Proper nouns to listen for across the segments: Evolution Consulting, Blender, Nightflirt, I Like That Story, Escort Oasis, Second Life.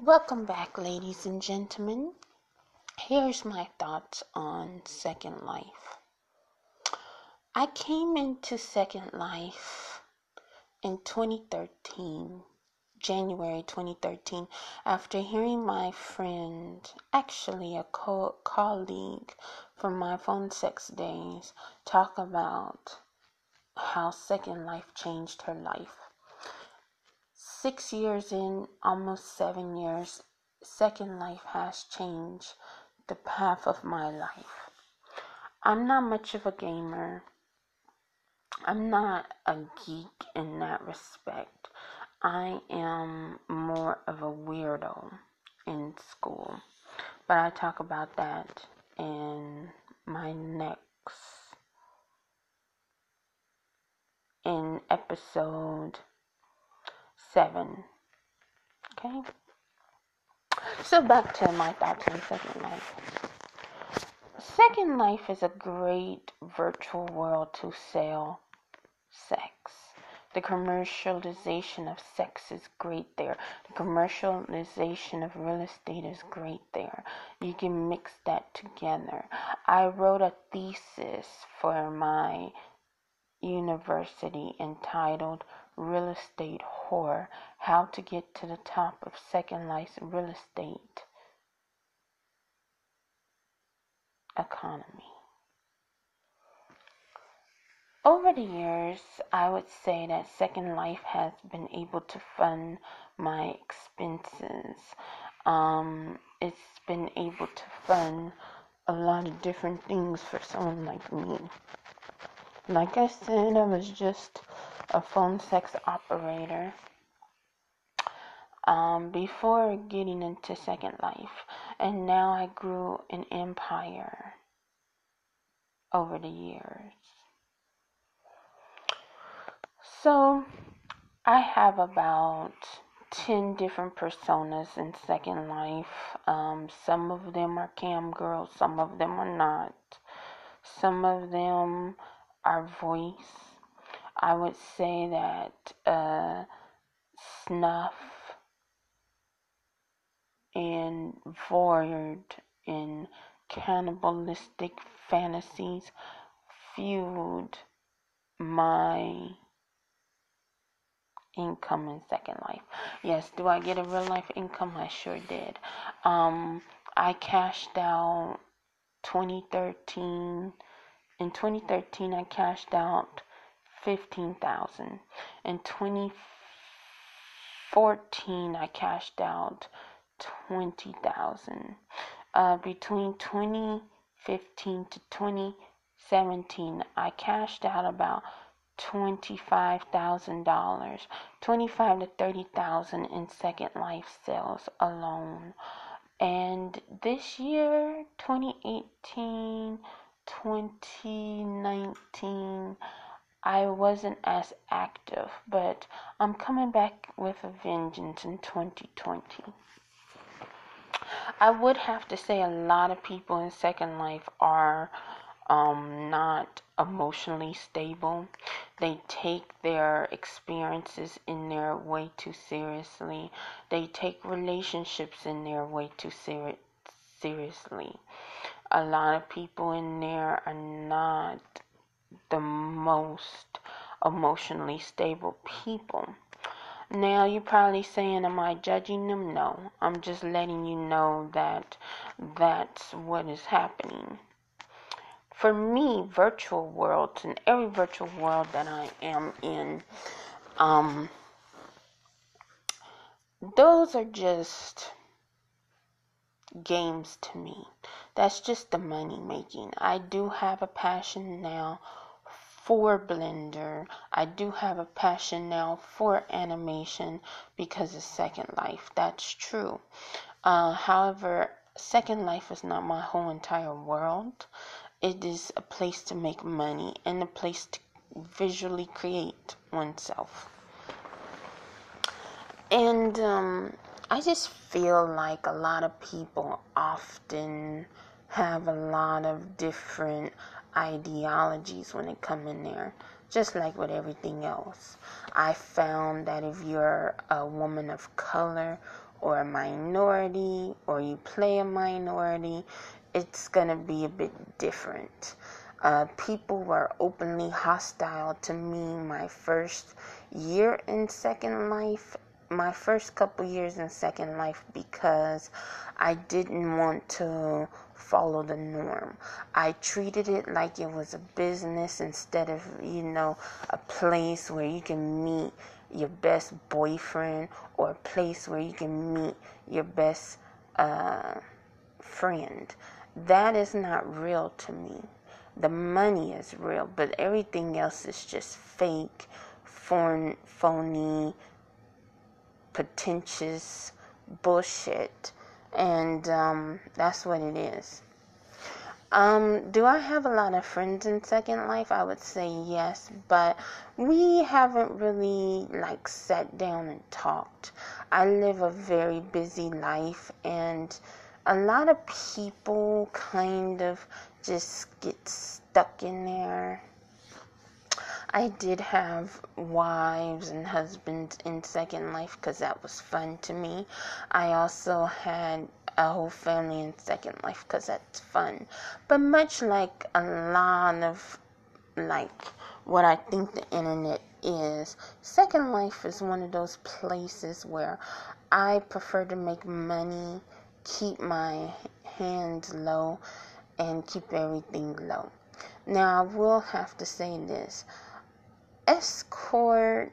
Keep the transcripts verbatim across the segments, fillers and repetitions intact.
Welcome back, ladies and gentlemen. Here's my thoughts on Second Life. I came into Second Life in twenty thirteen, January twenty thirteen, after hearing my friend, actually a co- colleague from my phone sex days, talk about how Second Life changed her life. Six years in, almost seven years, Second Life has changed the path of my life. I'm not much of a gamer. I'm not a geek in that respect. I am more of a weirdo in school. But I talk about that in my next in episode seven. Okay. So back to my thoughts on Second Life. Second Life is a great virtual world to sell sex. The commercialization of sex is great there. The commercialization of real estate is great there. You can mix that together. I wrote a thesis for my university entitled Real Estate Whore, How to Get to the Top of Second Life's Real Estate Economy. Over the years, I would say that Second Life has been able to fund my expenses. Um, it's been able to fund a lot of different things for someone like me. Like I said, I was just a phone sex operator um, before getting into Second Life, and now I grew an empire over the years. So I have about ten different personas in Second Life. Um, some of them are cam girls, some of them are not, some of them are voice. I would say that uh, snuff and voyeur and cannibalistic fantasies fueled my income in Second Life. Yes, do I get a real life income? I sure did. Um, I cashed out twenty thirteen. In twenty thirteen, I cashed out fifteen thousand. In twenty fourteen, I cashed out twenty thousand. Uh, between twenty fifteen to twenty seventeen, I cashed out about twenty-five thousand dollars, twenty-five to thirty thousand in Second Life sales alone. And this year, twenty eighteen, twenty nineteen, I wasn't as active, but I'm coming back with a vengeance in twenty twenty. I would have to say a lot of people in Second Life are um, not emotionally stable. They take their experiences in their way too seriously. They take relationships in their way too ser- seriously. A lot of people in there are not the most emotionally stable people. Now, you're probably saying, am I judging them? No, I'm just letting you know that that's what is happening. For me, virtual worlds and every virtual world that I am in, um, those are just games to me. That's just the money making. I do have a passion now for Blender. I do have a passion now for animation because of Second Life. That's true. Uh, however, Second Life is not my whole entire world. It is a place to make money and a place to visually create oneself. And um, I just feel like a lot of people often have a lot of different ideologies when they come in there. just like with everything else. I found that if you're a woman of color or a minority, or you play a minority, it's going to be a bit different. Uh, people were openly hostile to me my first year in Second Life, my first couple years in Second Life, because I didn't want to follow the norm. I treated it like it was a business instead of, you know, a place where you can meet your best boyfriend or a place where you can meet your best uh, friend. That is not real to me. The money is real, but everything else is just fake, phon- phony, pretentious bullshit, and um, that's what it is. Um, do I have a lot of friends in Second Life? I would say yes, but we haven't really, like, sat down and talked. I live a very busy life, and a lot of people kind of just get stuck in there. I did have wives and husbands in Second Life because that was fun to me. I also had a whole family in Second Life because that's fun. But much like a lot of, like, what I think the internet is, Second Life is one of those places where I prefer to make money, keep my hands low, and keep everything low. Now, I will have to say this. Escort,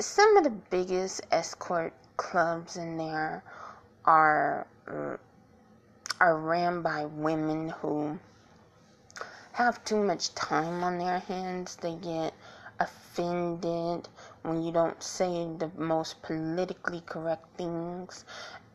some of the biggest escort clubs in there are are ran by women who have too much time on their hands. They get offended when you don't say the most politically correct things.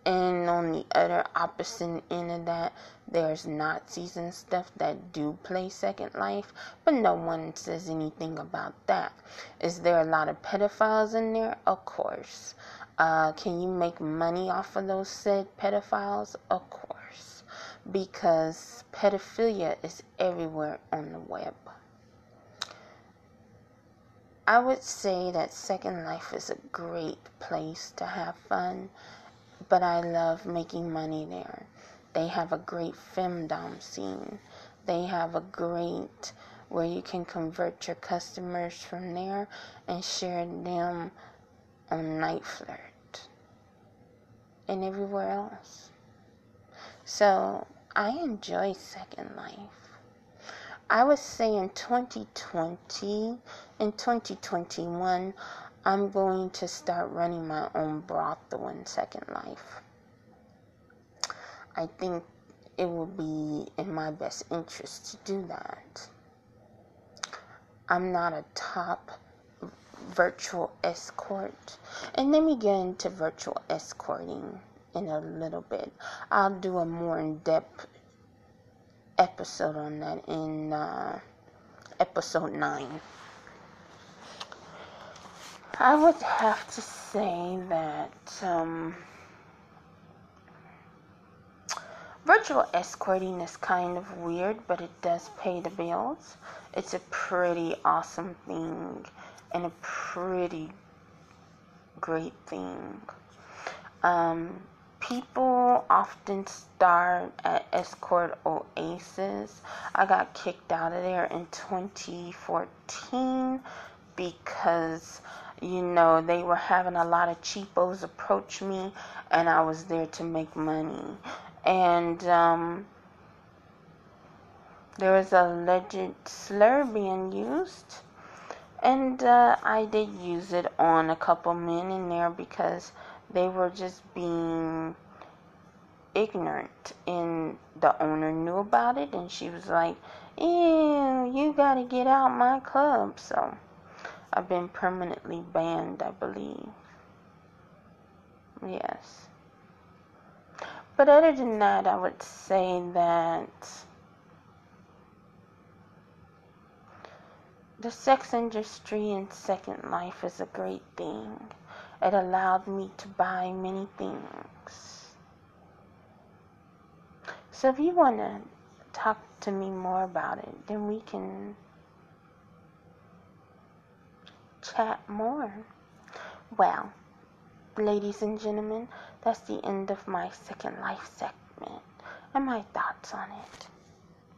And on the other opposite end of that, there's Nazis and stuff that do play Second Life, but no one says anything about that. Is there a lot of pedophiles in there? Of course. Uh, can you make money off of those said pedophiles? Of course. Because pedophilia is everywhere on the web. I would say that Second Life is a great place to have fun, but I love making money there. They have a great femdom scene. They have a great where you can convert your customers from there and share them on Nightflirt and everywhere else. So I enjoy Second Life. I would say in twenty twenty and twenty twenty-one, I'm going to start running my own brothel in Second Life. I think it will be in my best interest to do that. I'm not a top virtual escort. And let me get into virtual escorting in a little bit. I'll do a more in-depth episode on that in uh, episode nine. I would have to say that um, virtual escorting is kind of weird, but it does pay the bills. It's a pretty awesome thing and a pretty great thing. Um, people often start at Escort Oasis. I got kicked out of there in twenty fourteen because, you know, they were having a lot of cheapos approach me, and I was there to make money. And um, there was alleged slur being used, and uh, I did use it on a couple men in there because they were just being ignorant, and the owner knew about it, and she was like, "Ew, you gotta get out my club." So I've been permanently banned, I believe. Yes. But other than that, I would say that the sex industry in Second Life is a great thing. It allowed me to buy many things. So if you want to talk to me more about it, then we can chat more. Well, ladies and gentlemen, that's the end of my Second Life segment and my thoughts on it.